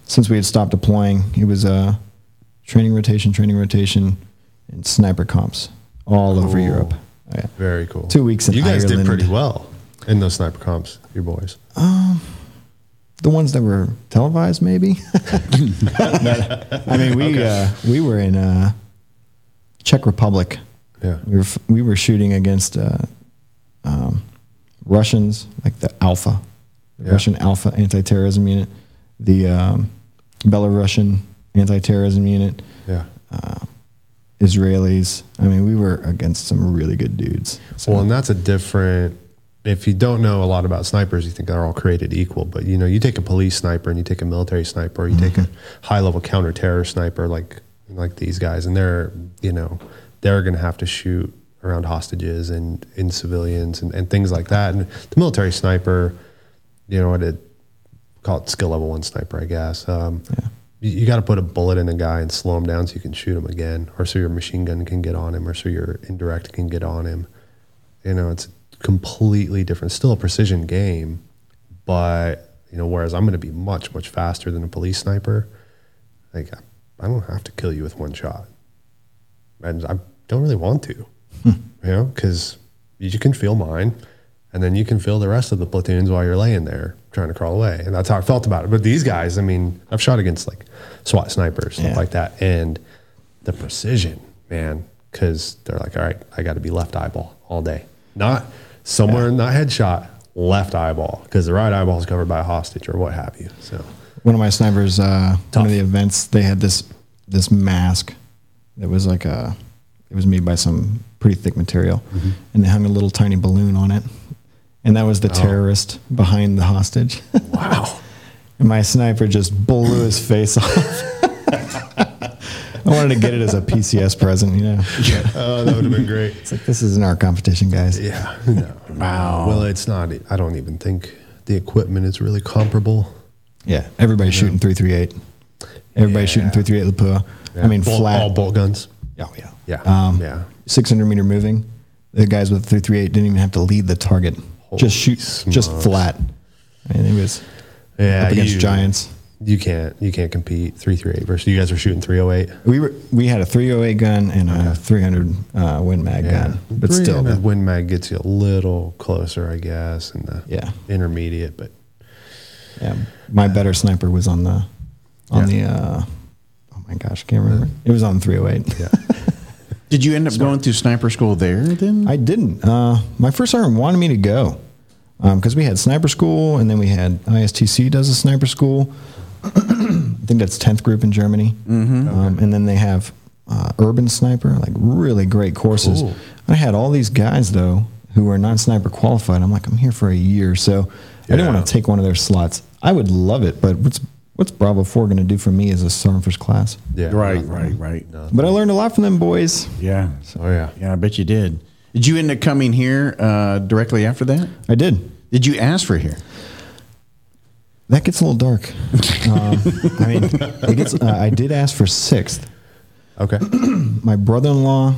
Since we had stopped deploying, it was training rotation, and sniper comps all over Europe. Yeah. Very cool. 2 weeks in Ireland. You guys did pretty well in those sniper comps, your boys. The ones that were televised, maybe. We were in Czech Republic. Yeah, we were shooting against Russians, like the Alpha, Russian Alpha anti-terrorism unit, the Belarusian anti-terrorism unit. Yeah. Israelis. We were against some really good dudes. So. Well, and that's a different, if you don't know a lot about snipers, you think they're all created equal, but you take a police sniper and you take a military sniper, or you take a high level counter-terror sniper like these guys, and they're going to have to shoot around hostages and civilians and things like that. And the military sniper, I'd call it skill level 1 sniper, I guess. You got to put a bullet in a guy and slow him down so you can shoot him again, or so your machine gun can get on him, or so your indirect can get on him. You know, it's completely different. Still a precision game, but, you know, whereas I'm going to be much, much faster than a police sniper, like, I don't have to kill you with one shot. And I don't really want to, you know, because you can feel mine, and then you can feel the rest of the platoons while you're laying there trying to crawl away. And that's how I felt about it. But these guys, I mean, I've shot against like SWAT snipers, stuff like that. And the precision, man, because they're like, all right, I got to be left eyeball all day. Not somewhere, not headshot, left eyeball, because the right eyeball is covered by a hostage or what have you. So one of my snipers, one of the events, they had this mask that was like a, it was made by some pretty thick material, and they hung a little tiny balloon on it. And that was the terrorist behind the hostage. Wow. And my sniper just blew his face off. I wanted to get it as a PCS present, you know. Yeah. Oh, that would have been great. It's like, this isn't our competition, guys. Yeah. No. Wow. Well, it's not. I don't even think the equipment is really comparable. Yeah. Everybody's shooting 338. Everybody's shooting 338 Lapua. Yeah. I mean, flat. All bolt guns. Oh, yeah. Yeah. 600 meter moving. The guys with 338 didn't even have to lead the target. Just shoot, just flat. I mean, it was up against giants. You can't compete 338 versus you guys were shooting 308. We had a 308 gun and a 300 Win Mag gun, but still, the Win Mag gets you a little closer, I guess, in the intermediate. But my better sniper was on the oh my gosh, I can't remember. It was on 308. Yeah. Did you end up going through sniper school there then? I didn't. My first sergeant wanted me to go because we had sniper school, and then we had ISTC does a sniper school. I think that's 10th group in Germany. Mm-hmm. And then they have urban sniper, like really great courses. Cool. I had all these guys, though, who were non-sniper qualified. I'm like, I'm here for a year, so I didn't want to take one of their slots. I would love it, but what's Bravo 4 going to do for me as a sergeant first class? Yeah, right. Nothing. But I learned a lot from them boys. Yeah. Oh, yeah. Yeah, I bet you did. Did you end up coming here directly after that? I did. Did you ask for here? That gets a little dark. I mean, it gets, I did ask for 6th. Okay. My brother-in-law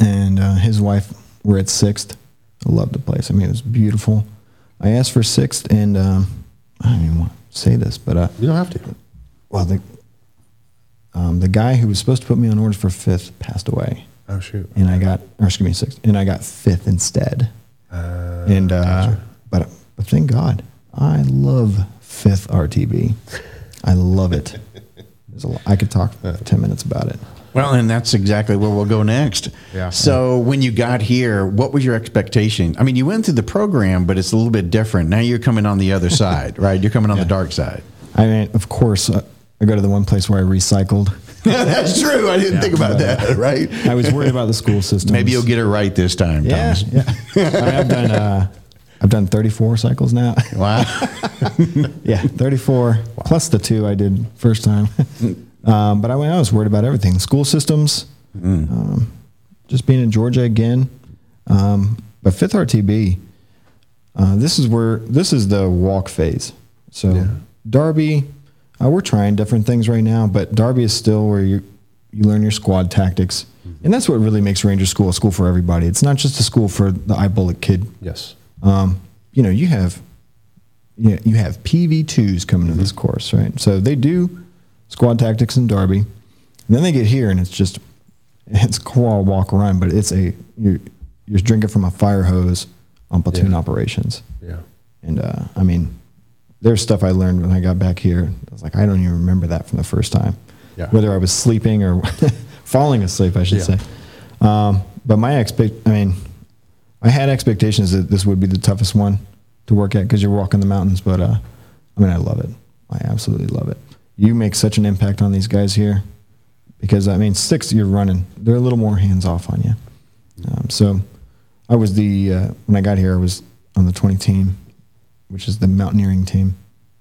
and his wife were at 6th. I loved the place. I mean, it was beautiful. I asked for 6th, and I don't even want say this, but you don't have to. Well, the guy who was supposed to put me on orders for 5th passed away. Oh shoot! And I got, or excuse me, 6th, and I got 5th instead. And gotcha. But thank God, I love 5th RTB. I love it. There's a lot. I could talk for 10 minutes about it. Well, and that's exactly where we'll go next. Yeah. So when you got here, what was your expectation? I mean, you went through the program, but it's a little bit different. Now you're coming on the other side, right? You're coming on the dark side. I mean, of course, I go to the one place where I recycled. Yeah, that's true. I didn't think about that, right? I was worried about the school system. Maybe you'll get it right this time, Thomas. Yeah. I mean, I've done 34 cycles now. Wow. Yeah, 34, wow. Plus the 2 I did first time. But I was worried about everything. School systems, just being in Georgia again. But 5th RTB, this is the walk phase. So Darby, we're trying different things right now, but Darby is still where you learn your squad tactics. Mm-hmm. And that's what really makes Ranger School a school for everybody. It's not just a school for the eye bullet kid. Yes. You know, you have PV2s coming to this course, right? So they do squad tactics in Darby. And then they get here, and it's crawl, walk, run, but it's you're drinking from a fire hose on platoon operations. Yeah. And, I mean, there's stuff I learned when I got back here. I was like, I don't even remember that from the first time. Yeah. Whether I was sleeping or falling asleep, I should say. But I had expectations that this would be the toughest one to work at because you're walking the mountains, but, I mean, I love it. I absolutely love it. You make such an impact on these guys here because, I mean, 6th, you're running. They're a little more hands-off on you. So I was when I got here, I was on the 20 team, which is the mountaineering team,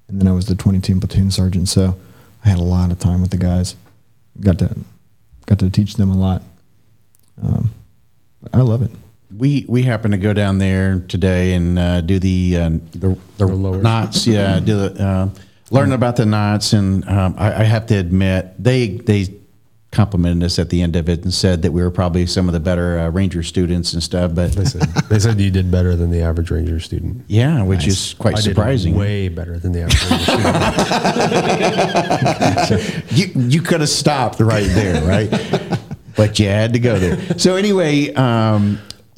and then I was the 20-team platoon sergeant. So I had a lot of time with the guys. Got to teach them a lot. I love it. We happen to go down there today and do the knots. Yeah, do the Learning about the knots, and I have to admit, they complimented us at the end of it and said that we were probably some of the better Ranger students and stuff. But they said you did better than the average Ranger student. Yeah, which is quite surprising. Did way better than the average Ranger student. You could have stopped right there, right? But you had to go there. So anyway,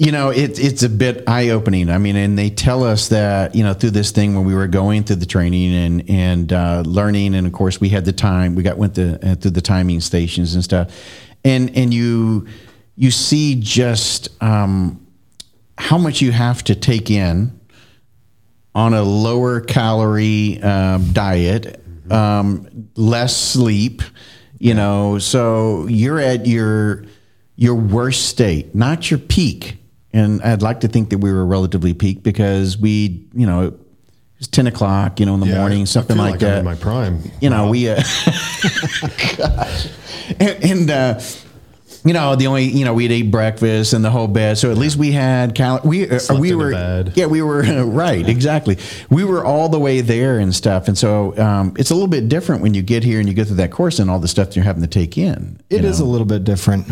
you know, it's a bit eye-opening. I mean, and they tell us that, you know, through this thing when we were going through the training and learning, and of course we had the time. We went through the timing stations and stuff, and you see just how much you have to take in on a lower calorie diet, less sleep. You know, so you're at your worst state, not your peak. And I'd like to think that we were relatively peak because we, you know, it was 10 o'clock, you know, in the morning, something like that. I'm in my prime. You know, we, gosh. And you know, the only, you know, we'd eat breakfast and the whole bed. So at least we had we were right. Exactly. We were all the way there and stuff. And so it's a little bit different when you get here and you go through that course and all the stuff you're having to take in. It is a little bit different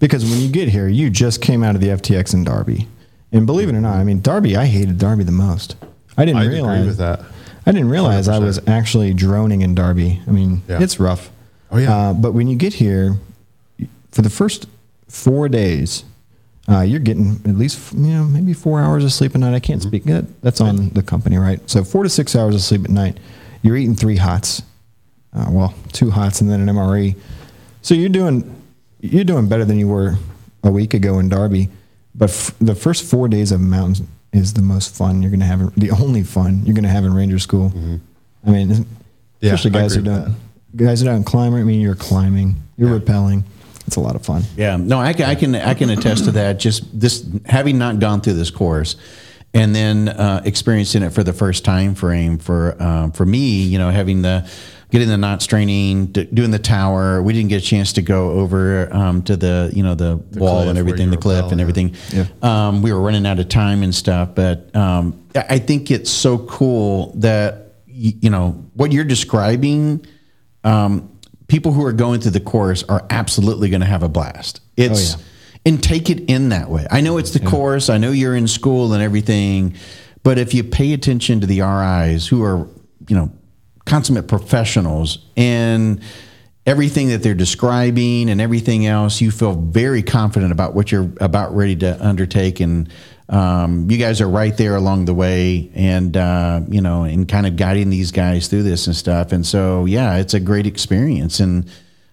because when you get here, you just came out of the FTX in Darby. And believe it or not, I mean, Darby, I hated Darby the most. I didn't realize agree with that. I didn't realize 100%. I was actually droning in Darby. I mean, it's rough. Oh, yeah. But when you get here, for the first 4 days, you're getting at least, you know, maybe 4 hours of sleep a night. I can't speak. That's on the company, right? So 4 to 6 hours of sleep at night. You're eating 3 hots. Well, 2 hots and then an MRE. So you're doing better than you were a week ago in Darby. But the first 4 days of mountains is the most fun you're going to have, the only fun you're going to have in Ranger school. Mm-hmm. I mean, especially guys who don't climb. I mean, you're climbing, you're rappelling. It's a lot of fun. Yeah, no, I can attest to that. Just this, having not gone through this course, and then experiencing it for the first time frame for me, you know, getting the knots training, doing the tower. We didn't get a chance to go over to the, you know, the wall and everything, the cliff and everything. Yeah. We were running out of time and stuff, but I think it's so cool that you know what you're describing. People who are going through the course are absolutely going to have a blast. And take it in that way. I know it's the course. I know you're in school and everything, but if you pay attention to the RIs who are, you know, consummate professionals and everything that they're describing and everything else, you feel very confident about what you're about ready to undertake. And you guys are right there along the way and, you know, and kind of guiding these guys through this and stuff. And so, yeah, it's a great experience. And,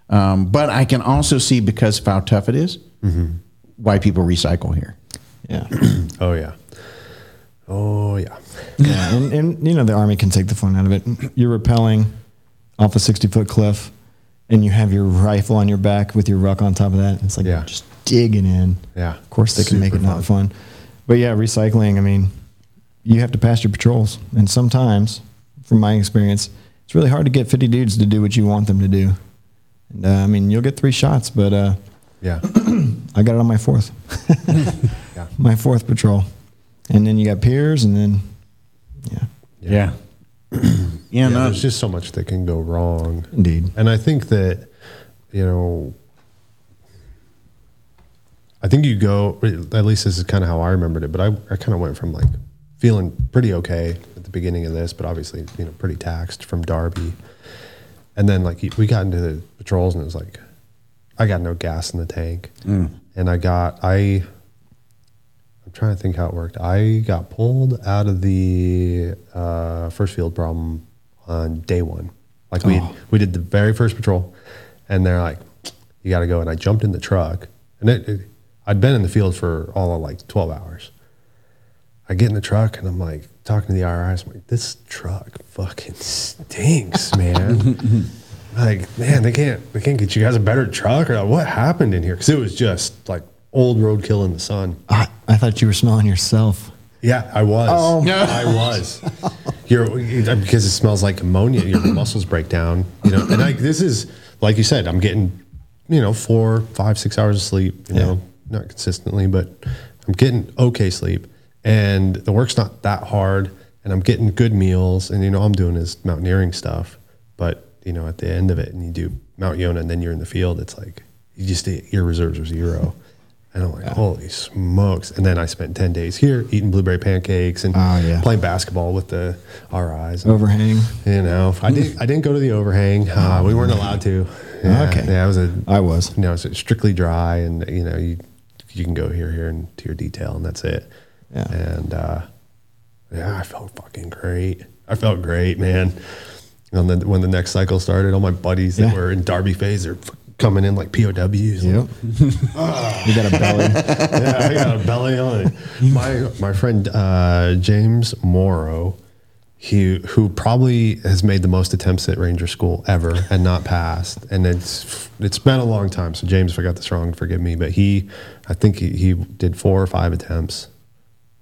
but I can also see, because of how tough it is, why people recycle here. Yeah. Oh yeah. And, you know, the Army can take the fun out of it. You're rappelling off a 60-foot cliff and you have your rifle on your back with your ruck on top of that. It's like, just digging in. Yeah. Of course they can make it not fun. But yeah, recycling, I mean, you have to pass your patrols. And sometimes, from my experience, it's really hard to get 50 dudes to do what you want them to do. And I mean, you'll get 3 shots, but I got it on my fourth. My fourth patrol. And then you got peers, and then, there's just so much that can go wrong. Indeed. And I think that, you know, I think you go, at least this is kind of how I remembered it, but I kind of went from like feeling pretty okay at the beginning of this, but obviously, you know, pretty taxed from Darby. And then like we got into the patrols and it was like, I got no gas in the tank. And I'm trying to think how it worked. I got pulled out of the first field problem on day one. Like we did the very first patrol and they're like, you got to go. And I jumped in the truck and I'd been in the field for all of like 12 hours. I get in the truck and I'm like talking to the RIs. I'm like, this truck fucking stinks, man. Like, man, they can't get you guys a better truck or what happened in here? Because it was just like old roadkill in the sun. I thought you were smelling yourself. Yeah, I was. Oh, no. I was. Because it smells like ammonia. Your muscles break down. You know, and this is, like you said, I'm getting, you know, 4, 5, 6 hours of sleep, you know. Not consistently, but I'm getting okay sleep, and the work's not that hard. and I'm getting good meals, and, you know, all I'm doing is mountaineering stuff. But, you know, at the end of it, and you do Mount Yona and then you're in the field, it's like, you just, your reserves are zero. And I'm like, holy smokes. And then I spent 10 days here eating blueberry pancakes and playing basketball with the RIs. Overhang. You know, I didn't go to the overhang. We weren't allowed to. Yeah, okay. Yeah, I was. You know, it's strictly dry, and, you know, you can go here, and to your detail, and that's it. Yeah. And, I felt fucking great. I felt great, man. And then when the next cycle started, all my buddies that were in Darby phase are coming in like POWs. Yep. You got a belly. Yeah, I got a belly on it. My friend James Morrow, who probably has made the most attempts at Ranger School ever and not passed, and it's been a long time. So James, if I got this wrong, forgive me, but I think he did 4 or 5 attempts.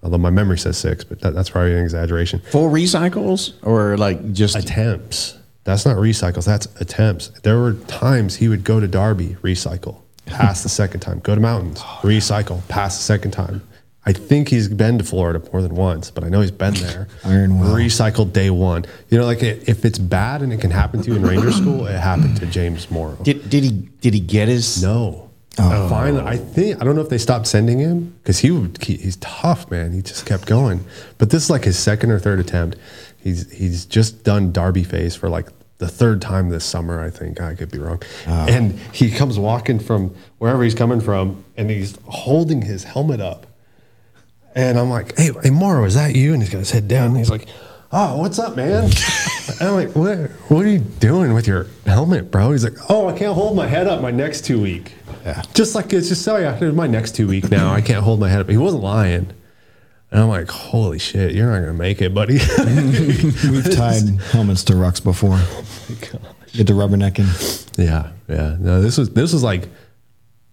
Although my memory says 6, but that's probably an exaggeration. Full recycles or like just attempts? That's not recycles. That's attempts. There were times he would go to Darby, recycle, pass the second time. Go to Mountains, recycle, pass the second time. I think he's been to Florida more than once, but I know he's been there. Iron Will. Recycled day one. You know, like if it's bad and it can happen to you in Ranger School, it happened to James Morrow. Did he get his? No. Oh. Finally, I don't know if they stopped sending him, because he's tough, man. He just kept going. But this is like his second or third attempt. He's just done Darby phase for like the third time this summer, I think. I could be wrong. And he comes walking from wherever he's coming from, and he's holding his helmet up. And I'm like, hey, Morrow, is that you? And he's got his head down, and he's like, oh, what's up, man? And I'm like, what are you doing with your helmet, bro? He's like, oh, I can't hold my head up, my neck's too weak. Yeah. Just like, it's just, my neck's too weak now. I can't hold my head up. He wasn't lying. And I'm like, holy shit, you're not going to make it, buddy. We've tied helmets to rucks before. Oh, my gosh. Get the rubbernecking. Yeah, yeah. No, this was like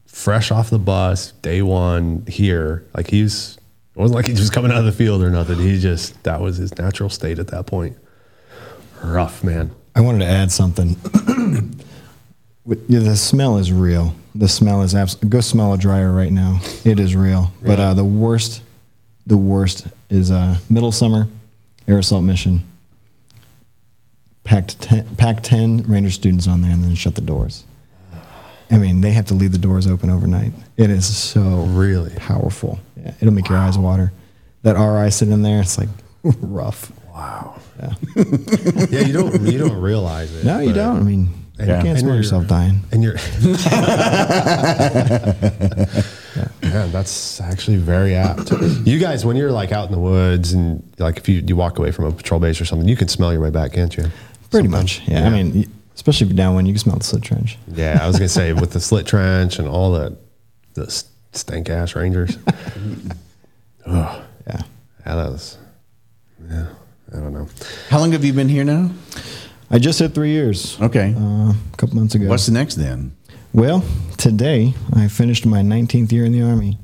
fresh off the bus, day one here. Like it wasn't like he was coming out of the field or nothing. That was his natural state at that point. Rough, man. I wanted to add something. The smell is real. The smell is absolutely. Go smell a dryer right now. It is real. Yeah. But the worst is middle summer, Air Assault Mission. Packed 10 Ranger students on there, and then shut the doors. I mean, they have to leave the doors open overnight. It is so really powerful. Yeah, it'll make your eyes water. That RI sitting in there, it's like rough. Wow. Yeah. Yeah, you don't realize it. No, you don't. I mean. And you can't smell yourself dying. And you're yeah, that's actually very apt. You guys, when you're like out in the woods, and like if you walk away from a patrol base or something, you can smell your way back, can't you? Pretty much. Yeah. I mean, especially if you're downwind, you can smell the slit trench. Yeah, I was gonna say with the slit trench and all the stank ass Rangers. Oh. Yeah. I don't know. How long have you been here now? I just hit 3 years. Okay. A couple months ago. What's the next then? Well, today I finished my 19th year in the Army.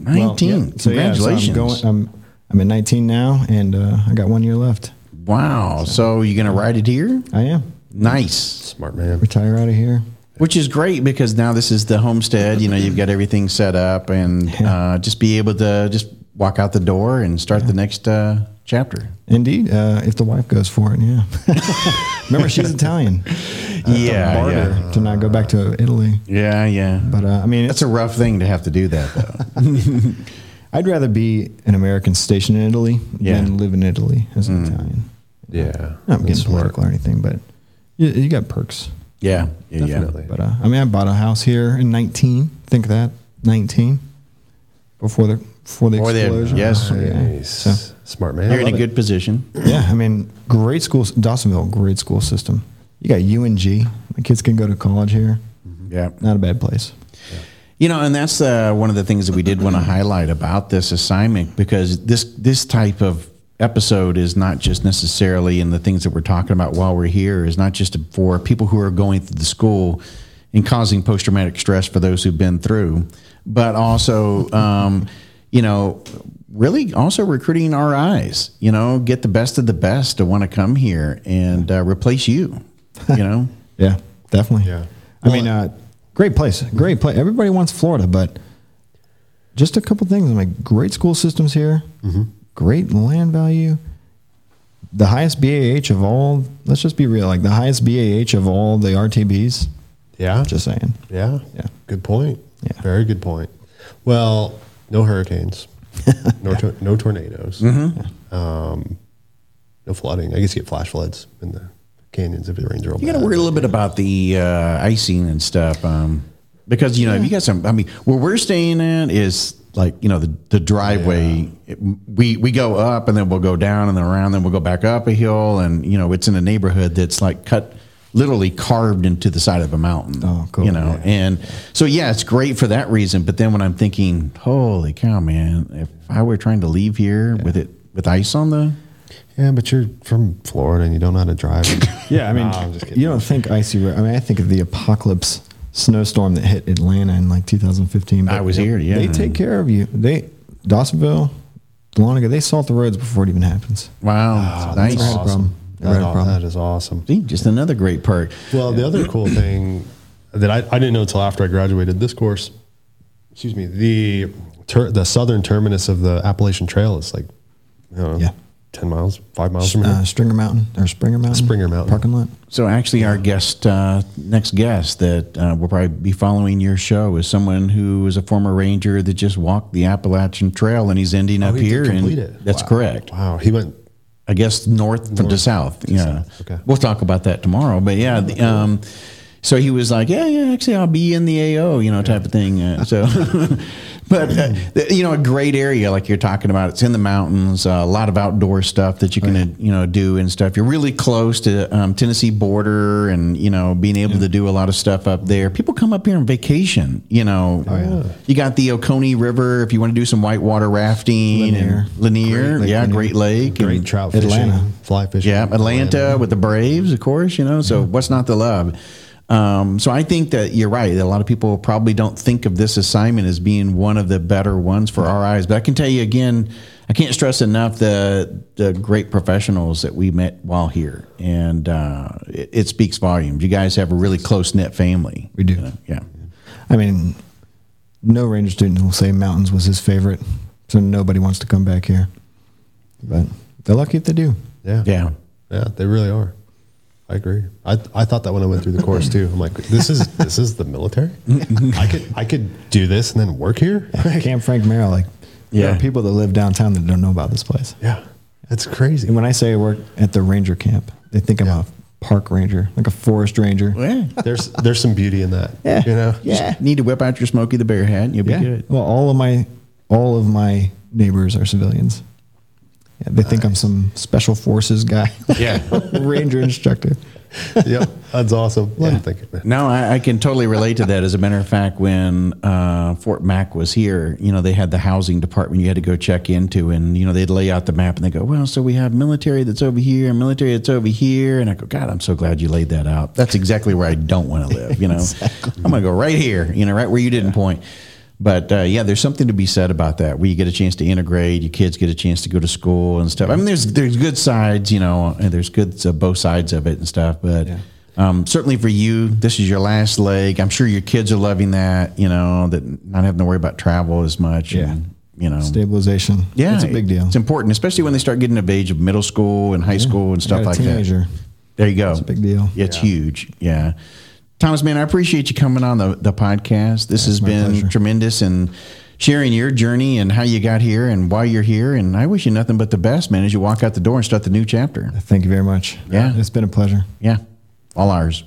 19? Well, yeah. So, congratulations. Yeah, so I'm at 19 now, and I got 1 year left. Wow. So you going to ride it here? I am. Nice. Smart man. Retire out of here. Which is great, because now this is the homestead. You know, you've got everything set up, and just be able to just walk out the door and start the next... chapter. Indeed. If the wife goes for it, yeah. Remember, she's Italian. To not go back to Italy. Yeah, yeah. But, I mean... That's a rough thing to have to do that, though. I'd rather be an American stationed in Italy than live in Italy as an Italian. Yeah. Not getting political or anything, but you got perks. Yeah. Definitely. Yeah. But, I mean, I bought a house here in 19. Think of that. 19. Before the explosion. Yes. Nice. So, smart man. You're in a good position. Yeah. I mean, great school. Dawsonville, great school system. You got UNG. My kids can go to college here. Mm-hmm. Yeah. Not a bad place. Yeah. You know, and that's one of the things that we did want to highlight about this assignment, because this type of episode is not just necessarily, and the things that we're talking about while we're here is not just for people who are going through the school and causing post-traumatic stress for those who've been through, but also... you know, really also recruiting RIs, you know, get the best of the best to want to come here and replace you, you know? Yeah, definitely. Yeah. I mean, great place, great place. Everybody wants Florida, but just a couple things. I'm like, great school systems here, great land value, the highest BAH of all, let's just be real, like the highest BAH of all the RTBs. Yeah. Just saying. Yeah. Yeah. Good point. Yeah. Very good point. Well, no hurricanes, no tornadoes, mm-hmm. No flooding. I guess you get flash floods in the canyons if the rains are all bad. You got to worry a little bit about the icing and stuff. Because, you know, if you got some, I mean, where we're staying at is like, you know, the driveway, we go up and then we'll go down and then around, then we'll go back up a hill. And, you know, it's in a neighborhood that's like cut, literally carved into the side of a mountain. Oh, cool. You know, and so, yeah, it's great for that reason. But then when I'm thinking, holy cow, man, if I were trying to leave here with ice on the. Yeah, but you're from Florida and you don't know how to drive. Yeah, I mean, you don't think icy. I mean, I think of the apocalypse snowstorm that hit Atlanta in like 2015. I was here, yeah. They take care of you. Dawsonville, Dahlonega, they salt the roads before it even happens. Wow. Oh, nice. That's awesome. That is awesome. See, just another great perk. Well, the other cool thing that I didn't know until after I graduated this course, excuse me, the southern terminus of the Appalachian Trail is like, I don't know, 10 miles, 5 miles from here. Springer Mountain. Parking lot. So actually our guest, next guest that will probably be following your show is someone who is a former ranger that just walked the Appalachian Trail and he's ending up here. That's correct. Wow. He went, I guess, north to south. South. Okay. We'll talk about that tomorrow. But yeah, so he was like, actually I'll be in the AO, you know, type of thing. But, you know, a great area like you're talking about. It's in the mountains, a lot of outdoor stuff that you can, do and stuff. You're really close to Tennessee border and, you know, being able to do a lot of stuff up there. People come up here on vacation, you know. Oh, yeah. You got the Oconee River if you want to do some whitewater rafting. Lanier. Great Lake. Great trout fishing. Atlanta. Fly fishing. Yeah, Atlanta with the Braves, of course, you know. So what's not to love? So I think that you're right. A lot of people probably don't think of this assignment as being one of the better ones for our eyes. But I can tell you again, I can't stress enough the great professionals that we met while here. And it speaks volumes. You guys have a really close-knit family. We do. You know? Yeah. I mean, no ranger student will say mountains was his favorite. So nobody wants to come back here. But they're lucky if they do. Yeah. Yeah. Yeah, they really are. I agree. I thought that when I went through the course too. I'm like, this is the military. I could do this and then work here. Yeah, Camp Frank Merrill, like, there are people that live downtown that don't know about this place. Yeah, that's crazy. And when I say I work at the ranger camp, they think I'm a park ranger, like a forest ranger. Well, yeah. There's some beauty in that. Yeah, you know. Yeah, just need to whip out your Smokey the Bear hat and you'll be good. Well, all of my neighbors are civilians. Yeah, they think I'm some special forces guy. Yeah. Ranger instructor. Yep. That's awesome. Yeah. No, I can totally relate to that. As a matter of fact, when Fort Mac was here, you know, they had the housing department you had to go check into, and, you know, they'd lay out the map and they go, well, so we have military that's over here and military that's over here. And I go, God, I'm so glad you laid that out. That's exactly where I don't want to live. You know, exactly. I'm going to go right here, you know, right where you didn't point. But, there's something to be said about that, where you get a chance to integrate, your kids get a chance to go to school and stuff. I mean, there's good sides, you know, and there's good both sides of it and stuff. But certainly for you, this is your last leg. I'm sure your kids are loving that, you know, that not having to worry about travel as much. Yeah. And, you know. Stabilization. Yeah. It's a big deal. It's important, especially when they start getting of age of middle school and high school and stuff like that. There you go. It's a big deal. It's huge. Yeah. Thomas, man, I appreciate you coming on the podcast. This has been tremendous and sharing your journey and how you got here and why you're here. And I wish you nothing but the best, man, as you walk out the door and start the new chapter. Thank you very much. Yeah. It's been a pleasure. Yeah. All ours.